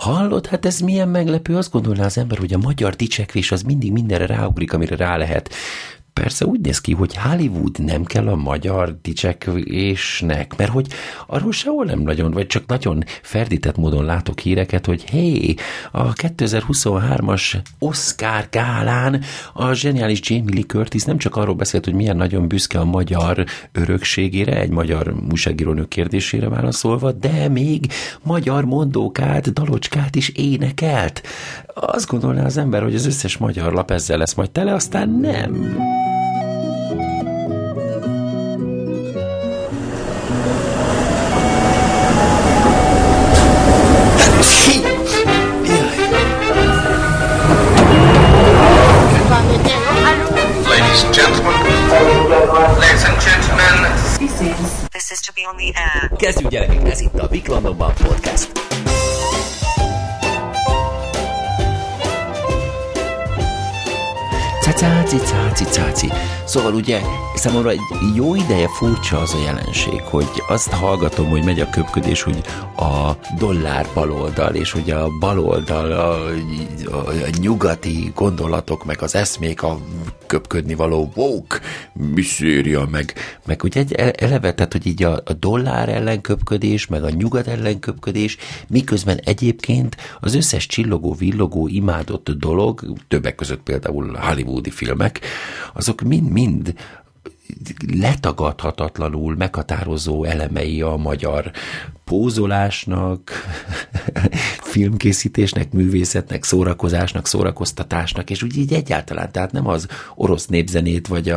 Hallod? Hát ez milyen meglepő, azt gondolná az ember, hogy a magyar dicsekvés az mindig mindenre ráugrik, amire rá lehet. Persze úgy néz ki, hogy Hollywood nem kell a magyar dicsekvésnek, mert hogy arról sehol nem nagyon, vagy csak nagyon ferdített módon látok híreket, hogy hé, a 2023-as Oscar gálán a zseniális Jamie Lee Curtis nem csak arról beszélt, hogy milyen nagyon büszke a magyar örökségére, egy magyar újságírónő kérdésére válaszolva, de még magyar mondókát, dalocskát is énekelt. Azt gondolná az ember, hogy az összes magyar lap ezzel lesz majd tele, aztán nem. Kezdjük, gyerekek, ez itt a Vic Londonban podcast. Cáci. Szóval ugye számomra egy jó ideje furcsa az a jelenség, hogy azt hallgatom, hogy megy a köpködés, hogy a dollár baloldal, és ugye a baloldal, a nyugati gondolatok, meg az eszmék, a köpködni való woke miszéria, meg ugye eleve, tehát, hogy így a dollár ellen köpködés, meg a nyugat ellen köpködés, miközben egyébként az összes csillogó, villogó, imádott dolog, többek között például hollywoodi filmek, azok mind-mind letagadhatatlanul meghatározó elemei a magyar pózolásnak, filmkészítésnek, művészetnek, szórakozásnak, szórakoztatásnak, és úgy így egyáltalán, tehát nem az orosz népzenét, vagy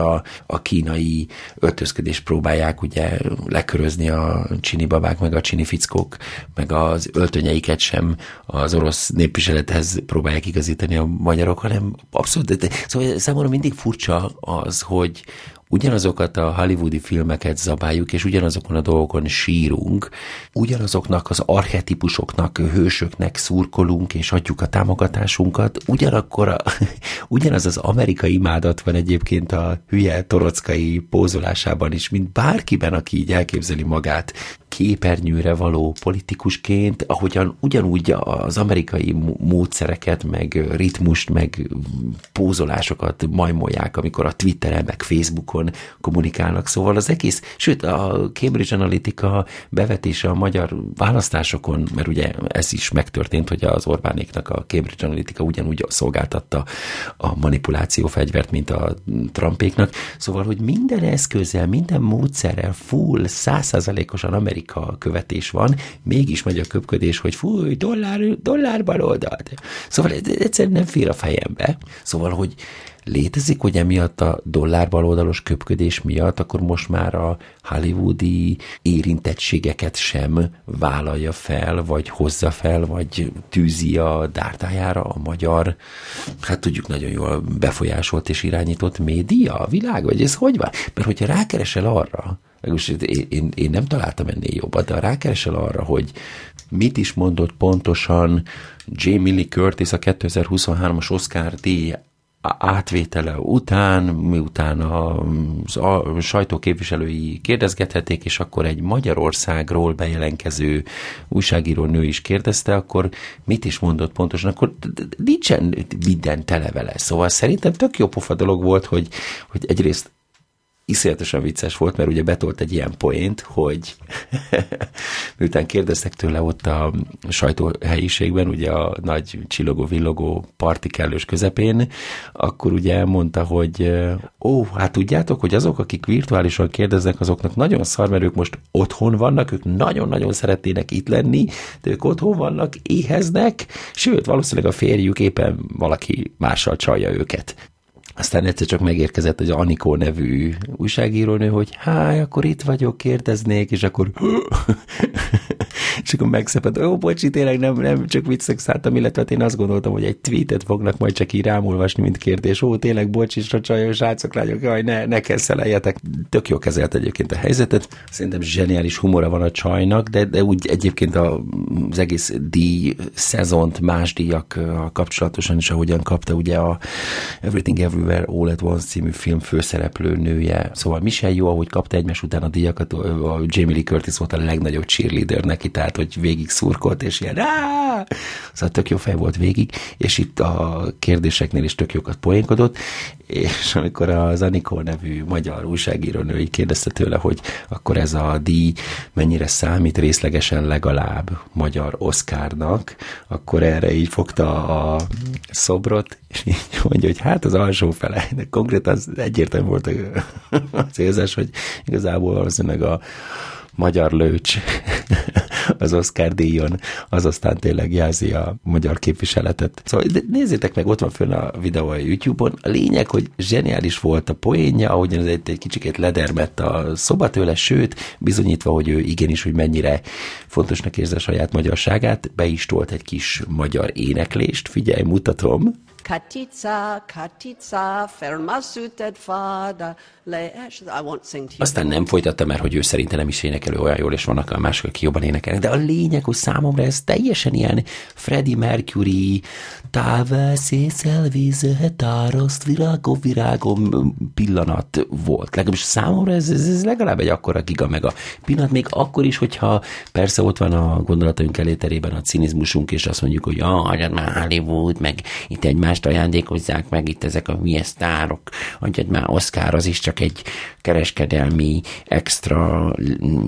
a kínai öltözködést próbálják ugye lekörözni a csini babák, meg a csini fickók, meg az öltönyeiket sem az orosz népviselethez próbálják igazítani a magyarok, hanem abszolút, szóval számomra mindig furcsa az, hogy ugyanazokat a hollywoodi filmeket zabáljuk, és ugyanazokon a dolgokon sírunk, ugyanazoknak az archetípusoknak, hősöknek szurkolunk, és adjuk a támogatásunkat, ugyanakkor ugyanaz az amerikai imádat van egyébként a hülye torockai pózolásában is, mint bárkiben, aki így elképzeli magát képernyőre való politikusként, ahogyan ugyanúgy az amerikai módszereket, meg ritmust, meg pózolásokat majmolják, amikor a Twitteren, meg Facebookon kommunikálnak. Szóval az egész, sőt, a Cambridge Analytica bevetése a magyar választásokon, mert ugye ez is megtörtént, hogy az Orbánéknak a Cambridge Analytica ugyanúgy szolgáltatta a manipuláció fegyvert, mint a Trumpéknak. Szóval, hogy minden eszközzel, minden módszerrel full, 100%-osan amerikai követés van, mégis megy a köpködés, hogy fúj, dollár baloldalt. Szóval egyszerűen nem fér a fejembe. Szóval, hogy létezik, hogy emiatt a dollár baloldalos köpködés miatt, akkor most már a hollywoodi érintettségeket sem vállalja fel, vagy hozza fel, vagy tűzi a dártájára a magyar, hát tudjuk, nagyon jól befolyásolt és irányított média, a világ, vagy ez hogy van? Mert hogyha rákeresel arra, én nem találtam ennél jobbat, de rákeresel arra, hogy mit is mondott pontosan Jamie Lee Curtis a 2023-as Oscar-díj átvétele után, miután a sajtóképviselői kérdezgethették, és akkor egy Magyarországról bejelentkező újságíró nő is kérdezte, akkor mit is mondott pontosan, akkor nincsen minden tele vele. Szóval szerintem tök jó pofa dolog volt, hogy egyrészt iszonyatosan vicces volt, mert ugye betolt egy ilyen poént, hogy miután kérdeztek tőle ott a sajtóhelyiségben, ugye a nagy csillogó-villogó parti kellős közepén, akkor ugye mondta, hogy hát tudjátok, hogy azok, akik virtuálisan kérdeznek, azoknak nagyon szar, mert ők most otthon vannak, ők nagyon-nagyon szeretnének itt lenni, de ők otthon vannak, éheznek, sőt, valószínűleg a férjük éppen valaki mással csalja őket. Aztán egyszer csak megérkezett az Anikó nevű újságírónő, hogy háj, akkor itt vagyok, kérdeznék, és akkor és akkor megszepett, bocsi, tényleg nem csak viccnek szálltam, illetve hát én azt gondoltam, hogy egy tweetet fognak majd csak így rám olvasni, mint kérdés, tényleg bocs, és rocsajos, rácok, lányok, jaj, ne kesszeleljetek. Tök jó kezelt egyébként a helyzetet, szerintem zseniális humora van a csajnak, de úgy egyébként az egész díj szezont más díjakkal kapcsolatosan is, ahogyan kapta ugye a Everything Everywhere All At Once című film főszereplő nője. Szóval Michel Giao, ahogy kapta egymás után a díjakat, a Jamie Lee Curtis volt a legnagyobb cheerleader neki, tehát magát, hogy végig szurkolt, és ilyen áááá! Szóval tök jó fej volt végig, és itt a kérdéseknél is tök jókat poénkodott, és amikor az Anikó nevű magyar újságírónő így kérdezte tőle, hogy akkor ez a díj mennyire számít részlegesen legalább magyar Oscarnak, akkor erre így fogta a szobrot, és így mondja, hogy hát az alsó fele, de konkrétan az egyértelmű volt az érzés, hogy igazából valószínűleg a magyar lőcs az Oscar díjon, az aztán tényleg jelzi a magyar képviseletet. Szóval nézzétek meg, ott van fönn a videó a YouTube-on. A lényeg, hogy zseniális volt a poénja, ahogyan ez egy kicsikét ledermett a szoba tőle, sőt, bizonyítva, hogy ő igenis, hogy mennyire fontosnak érzi a saját magyarságát, be is tolt egy kis magyar éneklést. Figyelj, mutatom! Katica, Katica, fermaszütted fada, aztán nem folytatta, mert hogy ő szerinte nem is énekelő olyan jól, és vannak a mások, akik jobban énekelnek, de a lényeg, hogy számomra ez teljesen ilyen Freddie Mercury, távesz észelvíze, táraszt virágom, virágom pillanat volt. Legalábbis számomra ez legalább egy akkora giga meg a pillanat, még akkor is, hogyha persze ott van a gondolataink eléterében a cinizmusunk, és azt mondjuk, hogy adjad már Hollywood, meg itt egy mást ajándékozzák meg, itt ezek a hülye sztárok, adjad már Oscar, az is csak egy kereskedelmi extra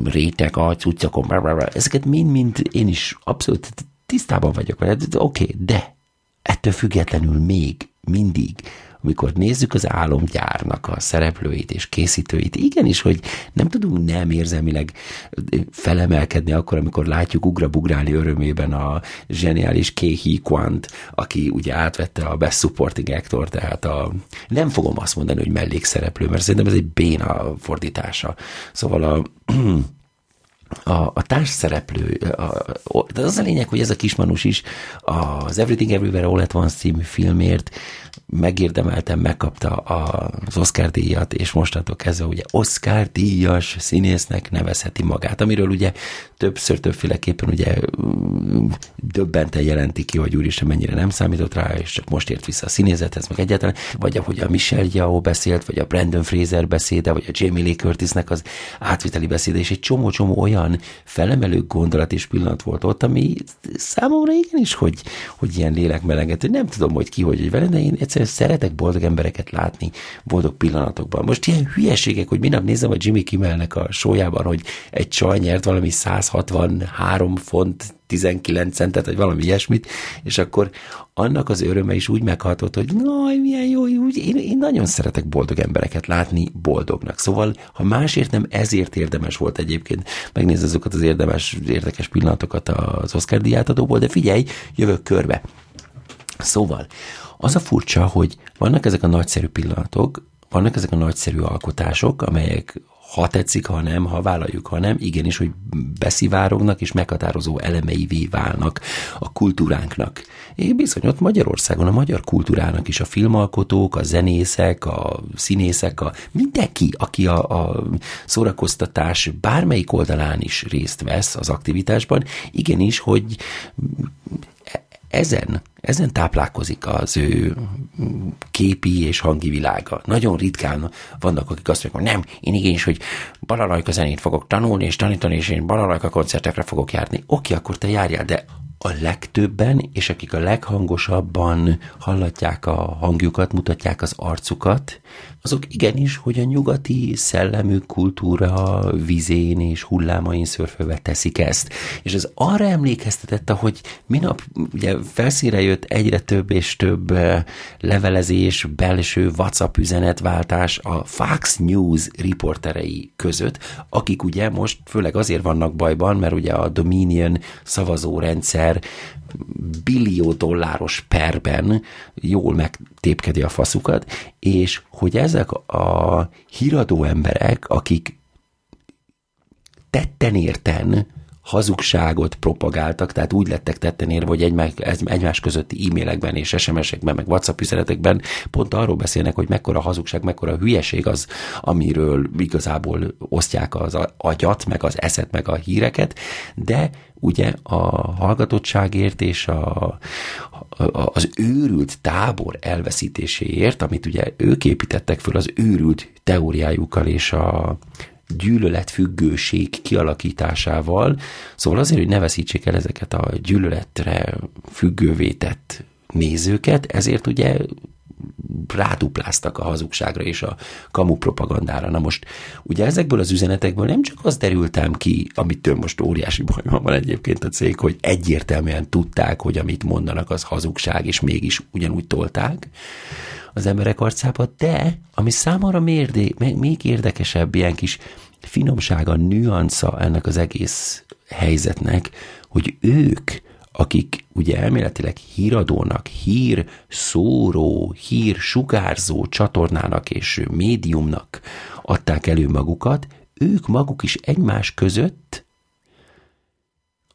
réteg a cuccokon, blablabla. Ezeket mind én is abszolút tisztában vagyok vele, oké, de ettől függetlenül még mindig, amikor nézzük az álomgyárnak a szereplőit és készítőit, igenis, hogy nem tudunk nem érzelmileg felemelkedni akkor, amikor látjuk ugrabugrálni örömében a zseniális Ke Huy Quant, aki ugye átvette a Best Supporting Actor, tehát a... nem fogom azt mondani, hogy mellékszereplő, mert szerintem ez egy béna fordítása. Szóval a társszereplő, de az a lényeg, hogy ez a kismanus is az Everything Everywhere All At Once című filmért megérdemelten megkapta az Oscar díjat, és mostantól kezdve ugye Oscar díjas színésznek nevezheti magát, amiről ugye többféleképpen ugye döbbenten jelenti ki, hogy úristen mennyire nem számított rá, és csak most ért vissza a színészethez, meg egyáltalán, vagy ahogy a Michel Giao beszélt, vagy a Brandon Fraser beszéde, vagy a Jamie Lee Curtisnek az átviteli beszéde, és egy csomó-csomó olyan felemelő gondolat és pillanat volt ott, ami számomra igenis, hogy ilyen lélekmelengető. Nem tudom, hogy ki, hogy vele, de én egyszerűen szeretek boldog embereket látni boldog pillanatokban. Most ilyen hülyeségek, hogy minap nézem a Jimmy Kimmelnek a showjában, hogy egy csaj nyert valami 163 font 19 centet, vagy valami ilyesmit, és akkor annak az öröme is úgy meghatott, hogy naj, milyen jó, úgy, én nagyon szeretek boldog embereket látni boldognak. Szóval, ha másért nem, ezért érdemes volt egyébként megnézni azokat az érdekes pillanatokat az Oscar díjátadóból, de figyelj, jövök körbe. Szóval, az a furcsa, hogy vannak ezek a nagyszerű pillanatok, vannak ezek a nagyszerű alkotások, amelyek ha tetszik, ha nem, ha vállaljuk, ha nem, igenis, hogy beszivárognak és meghatározó elemeivé válnak a kultúránknak. Én bizony ott Magyarországon a magyar kultúrának is a filmalkotók, a zenészek, a színészek, mindenki, aki a szórakoztatás bármelyik oldalán is részt vesz az aktivitásban, igenis, hogy ezen táplálkozik az ő képi és hangi világa. Nagyon ritkán vannak, akik azt mondják, hogy nem, én igenis, hogy balalajka zenét fogok tanulni és tanítani, és én balalajka koncertekre fogok járni. Oké, akkor te járjál, de a legtöbben, és akik a leghangosabban hallatják a hangjukat, mutatják az arcukat, azok igenis, hogy a nyugati szellemű kultúra vizén és hullámain szörfölve teszik ezt. És ez arra emlékeztetett, ahogy minap ugye felszínre jött egyre több és több levelezés, belső WhatsApp üzenetváltás a Fox News riporterei között, akik ugye most főleg azért vannak bajban, mert ugye a Dominion szavazórendszer $1 billió perben jól megtépkedi a faszukat, és hogy ezek a híradó emberek, akik tetten érten hazugságot propagáltak, tehát úgy lettek tetten érve, hogy egymás közötti e-mailekben és SMS-ekben, meg WhatsApp üzenetekben pont arról beszélnek, hogy mekkora hazugság, mekkora hülyeség az, amiről igazából osztják az agyat, meg az eszet, meg a híreket, de ugye a hallgatottságért és az őrült tábor elveszítéséért, amit ugye ők építettek föl az őrült teóriájukkal és a gyűlöletfüggőség kialakításával. Szóval azért, hogy ne veszítsék el ezeket a gyűlöletre függővé tett nézőket, ezért ugye rádupláztak a hazugságra és a kamu propagandára. Na most, ugye ezekből az üzenetekből nem csak az derültem ki, amitől most óriási bajban van egyébként a cég, hogy egyértelműen tudták, hogy amit mondanak, az hazugság, és mégis ugyanúgy tolták az emberek arcába, de ami számomra még érdekesebb, ilyen kis finomsága, nüansza ennek az egész helyzetnek, hogy ők, akik ugye elméletileg híradónak, hírszóró, hírsugárzó csatornának és médiumnak adták elő magukat, ők maguk is egymás között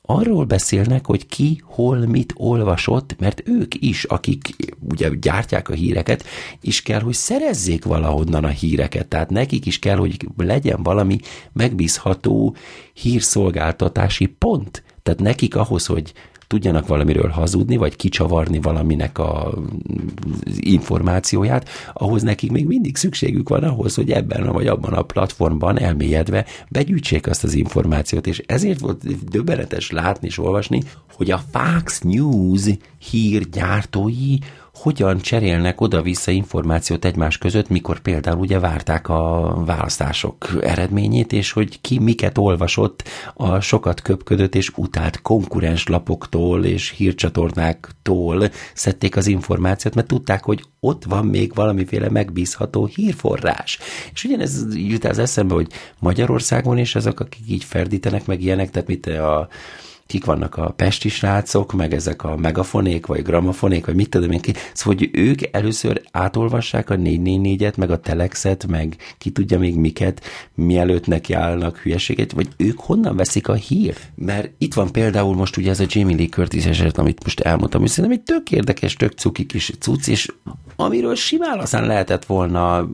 arról beszélnek, hogy ki, hol, mit olvasott, mert ők is, akik ugye gyártják a híreket, is kell, hogy szerezzék valahonnan a híreket, tehát nekik is kell, hogy legyen valami megbízható hírszolgáltatási pont. Tehát nekik ahhoz, hogy tudjanak valamiről hazudni, vagy kicsavarni valaminek az információját, ahhoz nekik még mindig szükségük van ahhoz, hogy ebben vagy abban a platformban elmélyedve begyűjtsék azt az információt, és ezért volt döbbenetes látni és olvasni, hogy a Fox News hírgyártói hogyan cserélnek oda-vissza információt egymás között, mikor például ugye várták a választások eredményét, és hogy ki miket olvasott a sokat köpködött és utált konkurens lapoktól és hírcsatornáktól szedték az információt, mert tudták, hogy ott van még valamiféle megbízható hírforrás. És ugyanez jut az eszembe, hogy Magyarországon is azok, akik így ferdítenek meg ilyenek, tehát mit kik vannak a pesti srácok, meg ezek a megafonék, vagy gramafonék, vagy mit tudom én ki. Szóval, hogy ők először átolvassák a 444-et, meg a telexet, meg ki tudja még miket, mielőtt nekiállnak hülyeséget, vagy ők honnan veszik a hírt? Mert itt van például most ugye ez a Jamie Lee Curtis eset, amit most elmondtam, és szerintem egy tök érdekes, tök cuki kis cucc, és amiről simán aztán lehetett volna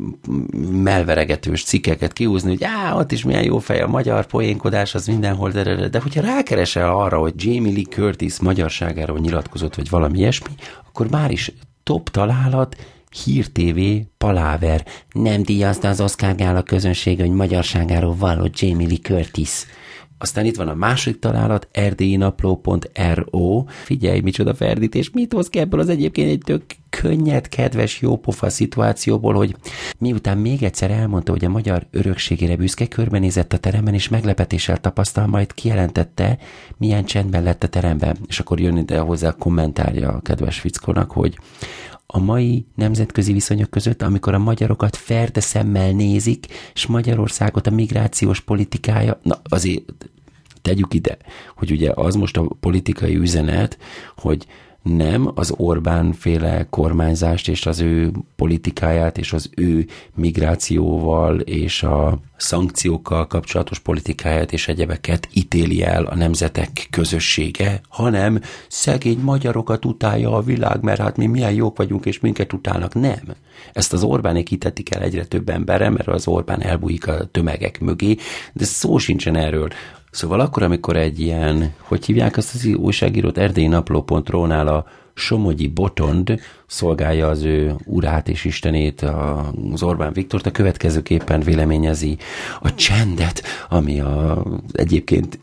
mellveregetős cikkeket kihúzni, hogy ott is milyen jó fej a magyar poénkodás, az mindenhol, de hogyha rákeresel arra, hogy Jamie Lee Curtis magyarságáról nyilatkozott, vagy valami ilyesmi, akkor már is top találat, Hír TV, paláver. Nem díjazta az Oscar-gála közönsége, hogy magyarságáról vallott Jamie Lee Curtis. Aztán itt van a második találat, erdélynapló.ro. Figyelj, micsoda ferdítés, mit hoz ki ebből az egyébként egy tök könnyed, kedves, jópofa szituációból, hogy miután még egyszer elmondta, hogy a magyar örökségére büszke, körbenézett a teremben, és meglepetéssel tapasztal, majd kijelentette, milyen csendben lett a teremben. És akkor jön ide hozzá a kommentárja a kedves fickónak, hogy a mai nemzetközi viszonyok között, amikor a magyarokat ferde szemmel nézik, és Magyarországot a migrációs politikája, na azért tegyük ide, hogy ugye az most a politikai üzenet, hogy nem az Orbán féle kormányzást és az ő politikáját és az ő migrációval és a szankciókkal kapcsolatos politikáját és egyebeket ítéli el a nemzetek közössége, hanem szegény magyarokat utálja a világ, mert hát mi milyen jók vagyunk és minket utálnak. Nem. Ezt az Orbánék hitetik el egyre több emberre, mert az Orbán elbújik a tömegek mögé, de szó sincsen erről. Szóval akkor, amikor egy ilyen, hogy hívják azt az újságírót, erdélynapló.ro-nál a Somogyi Botond szolgálja az ő urát és istenét, az Orbán Viktort, a következőképpen véleményezi a csendet, ami egyébként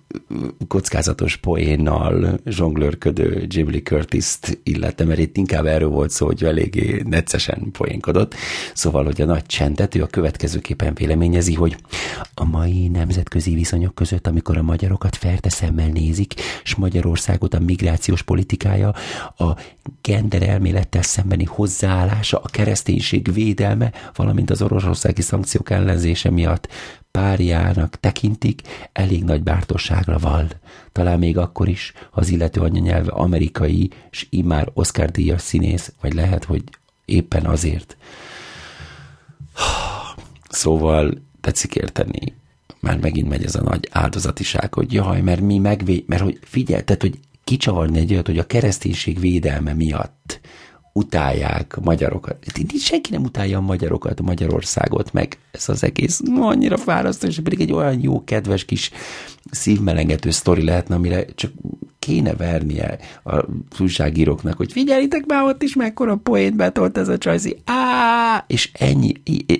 kockázatos poénnal zsonglőrködő Jamie Lee Curtist illette, mert itt inkább erről volt szó, hogy eléggé neccesen poénkodott. Szóval, hogy a nagy csendet ő a következőképpen véleményezi, hogy a mai nemzetközi viszonyok között, amikor a magyarokat ferde szemmel nézik, és Magyarországot a migrációs politikája, a gender elmélettel szembeni hozzáállása, a kereszténység védelme, valamint az oroszországi szankciók ellenzése miatt páriának tekintik, elég nagy bátorságra vall. Talán még akkor is, ha az illető anyanyelve amerikai, és immár Oscar-díjas színész, vagy lehet, hogy éppen azért. Szóval tetszik érteni. Már megint megy ez a nagy áldozatiság, hogy jaj, mert mi mert hogy figyelted, hogy kicsavarni egy olyat, hogy a kereszténység védelme miatt utálják magyarokat. Itt senki nem utálja a magyarokat, Magyarországot, meg ez az egész annyira fárasztó, és pedig egy olyan jó, kedves kis szívmelengető sztori lehetne, amire csak kéne vernie a újságíróknak, hogy figyelitek már, ott is mekkora poént betolt ez a csajzi, és ennyi,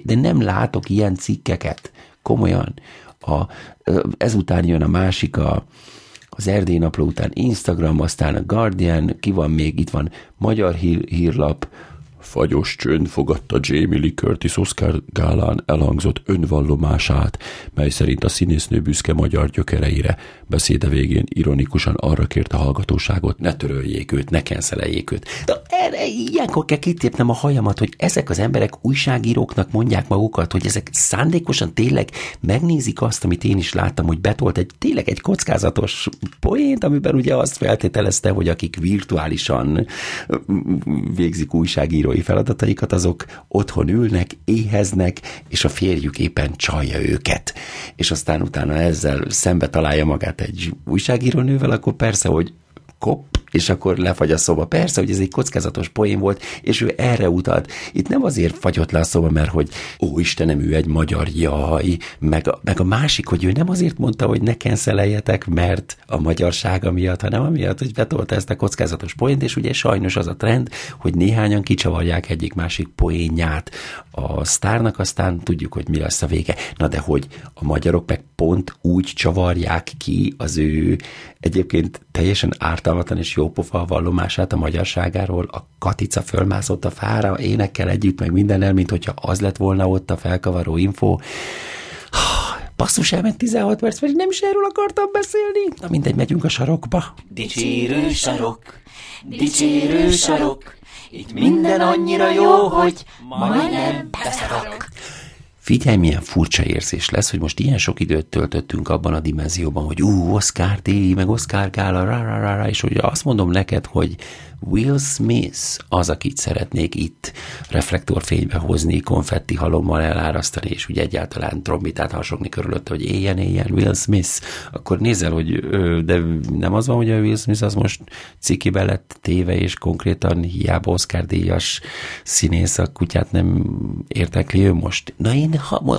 de nem látok ilyen cikkeket. komolyan. Ezután jön a másik, az Erdély Napló után Instagram, aztán a Guardian, ki van még, itt van Magyar Hírlap, fagyos csönd fogadta Jamie Lee Curtis Oscar gálán elhangzott önvallomását, mely szerint a színésznő büszke magyar gyökereire. Beszéde végén ironikusan arra kért a hallgatóságot, ne töröljék őt, ne kenszeljék őt. De erre ilyenkor kell kitépnem a hajamat, hogy ezek az emberek újságíróknak mondják magukat, hogy ezek szándékosan tényleg megnézik azt, amit én is láttam, hogy betolt tényleg egy kockázatos poént, amiben ugye azt feltételezte, hogy akik virtuálisan végzik újságíró feladataikat, azok otthon ülnek, éheznek, és a férjük éppen csalja őket. És aztán utána ezzel szembe találja magát egy újságírónővel, akkor persze, hogy kopp, és akkor lefagy a szoba. Persze, hogy ez egy kockázatos poén volt, és ő erre utalt. Itt nem azért fagyott le a szoba, mert hogy ó, Istenem, ő egy magyar, jaj, meg a másik, hogy ő nem azért mondta, hogy ne kenszeleljetek, mert a magyarsága miatt, hanem amiatt, hogy betolta ezt a kockázatos poént, és ugye sajnos az a trend, hogy néhányan kicsavarják egyik-másik poénját a sztárnak, aztán tudjuk, hogy mi lesz a vége. Na de hogy a magyarok meg pont úgy csavarják ki az ő egyébként teljesen ártalmatlan és jópofa vallomását a magyarságáról, a katica fölmászott a fára, énekkel együtt, meg mindennel, mint hogyha az lett volna ott a felkavaró info. Basszus, elment 16 perc, vagy nem is erről akartam beszélni. Na mindegy, megyünk a sarokba. Dicsérő sarok, itt minden annyira jó, hogy majdnem beszarok. Figyelj, milyen furcsa érzés lesz, hogy most ilyen sok időt töltöttünk abban a dimenzióban, hogy Oscar díj, meg Oscar gála, rá, és ugye azt mondom neked, hogy Will Smith az, akit szeretnék itt reflektorfénybe hozni, konfetti halommal elárasztani, és ugye egyáltalán trombitát hasogni körülött, hogy éljen, Will Smith, akkor nézel, hogy de nem az van, hogy a Will Smith az most cikibe lett téve, és konkrétan hiába Oscar díjas színész, a kutyát nem értekli ő most. Na én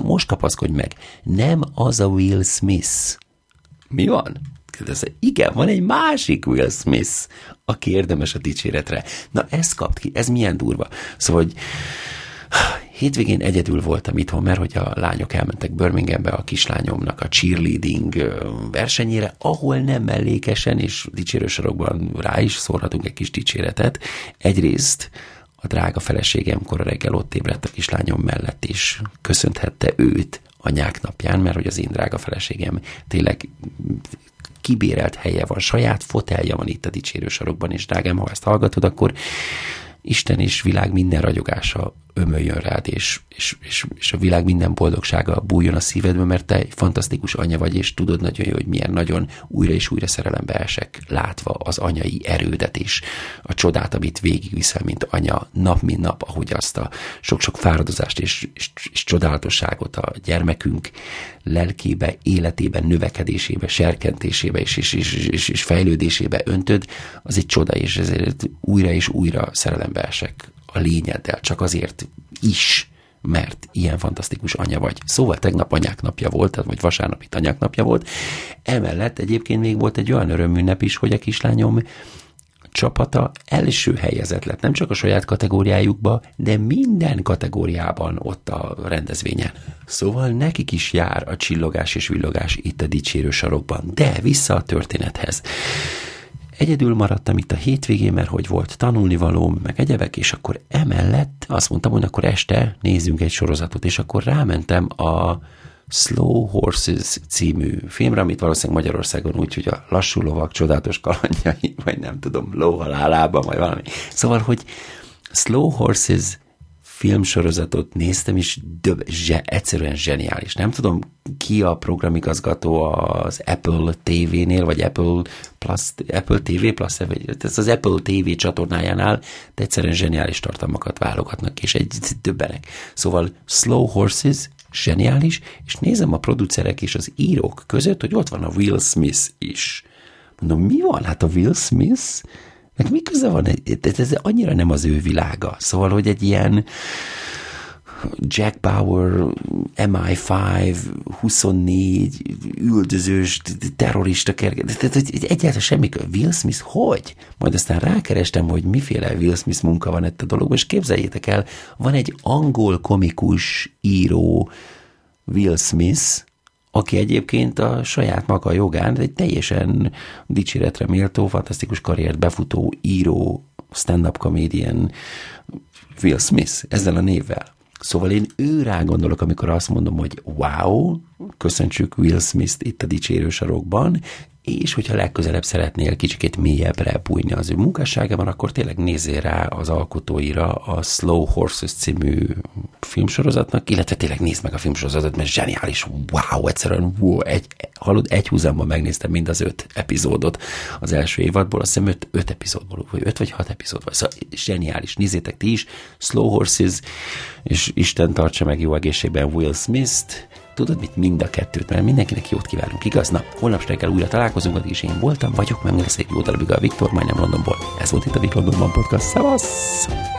most kapaszkodj meg, nem az a Will Smith. Mi van? Igen, van egy másik Will Smith, aki érdemes a dicséretre. Na, ezt kapt ki, ez milyen durva. Szóval, hogy hétvégén egyedül voltam itthon, mert hogy a lányok elmentek Birminghambe a kislányomnak a cheerleading versenyére, ahol nem mellékesen, és dicsérősorokban rá is szórhatunk egy kis dicséretet. Egyrészt a drága feleségem kora reggel ott ébredt a kislányom mellett, és köszönthette őt anyák napján, mert hogy az én drága feleségem tényleg kibérelt helye van, saját fotelje van itt a dicsérő sarokban, és drágám, ha ezt hallgatod, akkor Isten és világ minden ragyogása ömöljön rád, és a világ minden boldogsága bújjon a szívedbe, mert te egy fantasztikus anya vagy, és tudod nagyon jó, hogy milyen nagyon újra és újra szerelembe esek, látva az anyai erődet és a csodát, amit végigviszel, mint anya, nap mint nap, ahogy azt a sok-sok fáradozást és csodálatosságot a gyermekünk lelkébe, életébe, növekedésébe, serkentésébe és fejlődésébe öntöd, az egy csoda, és ezért újra és újra szerelembe esek a lényeddel, csak azért is, mert ilyen fantasztikus anya vagy. Szóval tegnap anyák napja volt, vagy vasárnap itt anyák napja volt. Emellett egyébként még volt egy olyan örömünnep is, hogy a kislányom csapata első helyezett lett, nem csak a saját kategóriájukba, de minden kategóriában ott a rendezvényen. Szóval nekik is jár a csillogás és villogás itt a dicsérő sarokban. De vissza a történethez. Egyedül maradtam itt a hétvégén, mert hogy volt tanulnivalóm, meg egyebek, és akkor emellett azt mondtam, hogy akkor este nézzünk egy sorozatot, és akkor rámentem a Slow Horses című filmre, amit valószínűleg Magyarországon úgy, hogy a lassú lovak csodálatos kalandjai, vagy nem tudom, lóhalálában, vagy valami. Szóval, hogy Slow Horses filmsorozatot néztem, és egyszerűen zseniális. Nem tudom, ki a programigazgató az Apple TV-nél, vagy Apple TV Plus, ez az Apple TV csatornájánál, de egyszerűen zseniális tartalmakat válogatnak, és egy döbbenek. Szóval Slow Horses, zseniális, és nézem a producerek és az írók között, hogy ott van a Will Smith is. Mondom, mi van? Hát a Will Smith... Meg mi köze van? Ez annyira nem az ő világa. Szóval, hogy egy ilyen Jack Bauer, MI5, 24, üldözős, terrorista kerget. Egyáltalán semmi. Will Smith hogy? Majd aztán rákerestem, hogy miféle Will Smith munka van itt a dologban, és képzeljétek el, van egy angol komikus író, Will Smith, aki egyébként a saját maga jogán egy teljesen dicséretre méltó, fantasztikus karriert befutó, író, stand-up comedian Will Smith, ezzel a névvel. Szóval én őrá gondolok, amikor azt mondom, hogy wow, köszöntsük Will Smith-t itt a dicsérő sarokban, és hogyha legközelebb szeretnél kicsikét mélyebbre bújni az ő munkásságában, akkor tényleg nézzél rá az alkotóira a Slow Horses című filmsorozatnak, illetve tényleg nézd meg a filmsorozatot, mert zseniális, wow, egyszerűen, wow, egy húzamban megnéztem mind az 5 epizódot az első évadból, azt hiszem 5 epizódból, vagy 5 vagy 6 epizód volt, szóval zseniális, nézzétek ti is, Slow Horses, és Isten tartsa meg jó egészségben Will Smith-t. Tudod mit? Mind a kettőt, mert mindenkinek jót kívánunk, igaz? Na, holnap reggel újra találkozunk, addig is én voltam, vagyok, meg lesz egy jó darabig a Viktor, majdnem Londonból. Ez volt itt a Viktor Londonban Podcast, szevasz!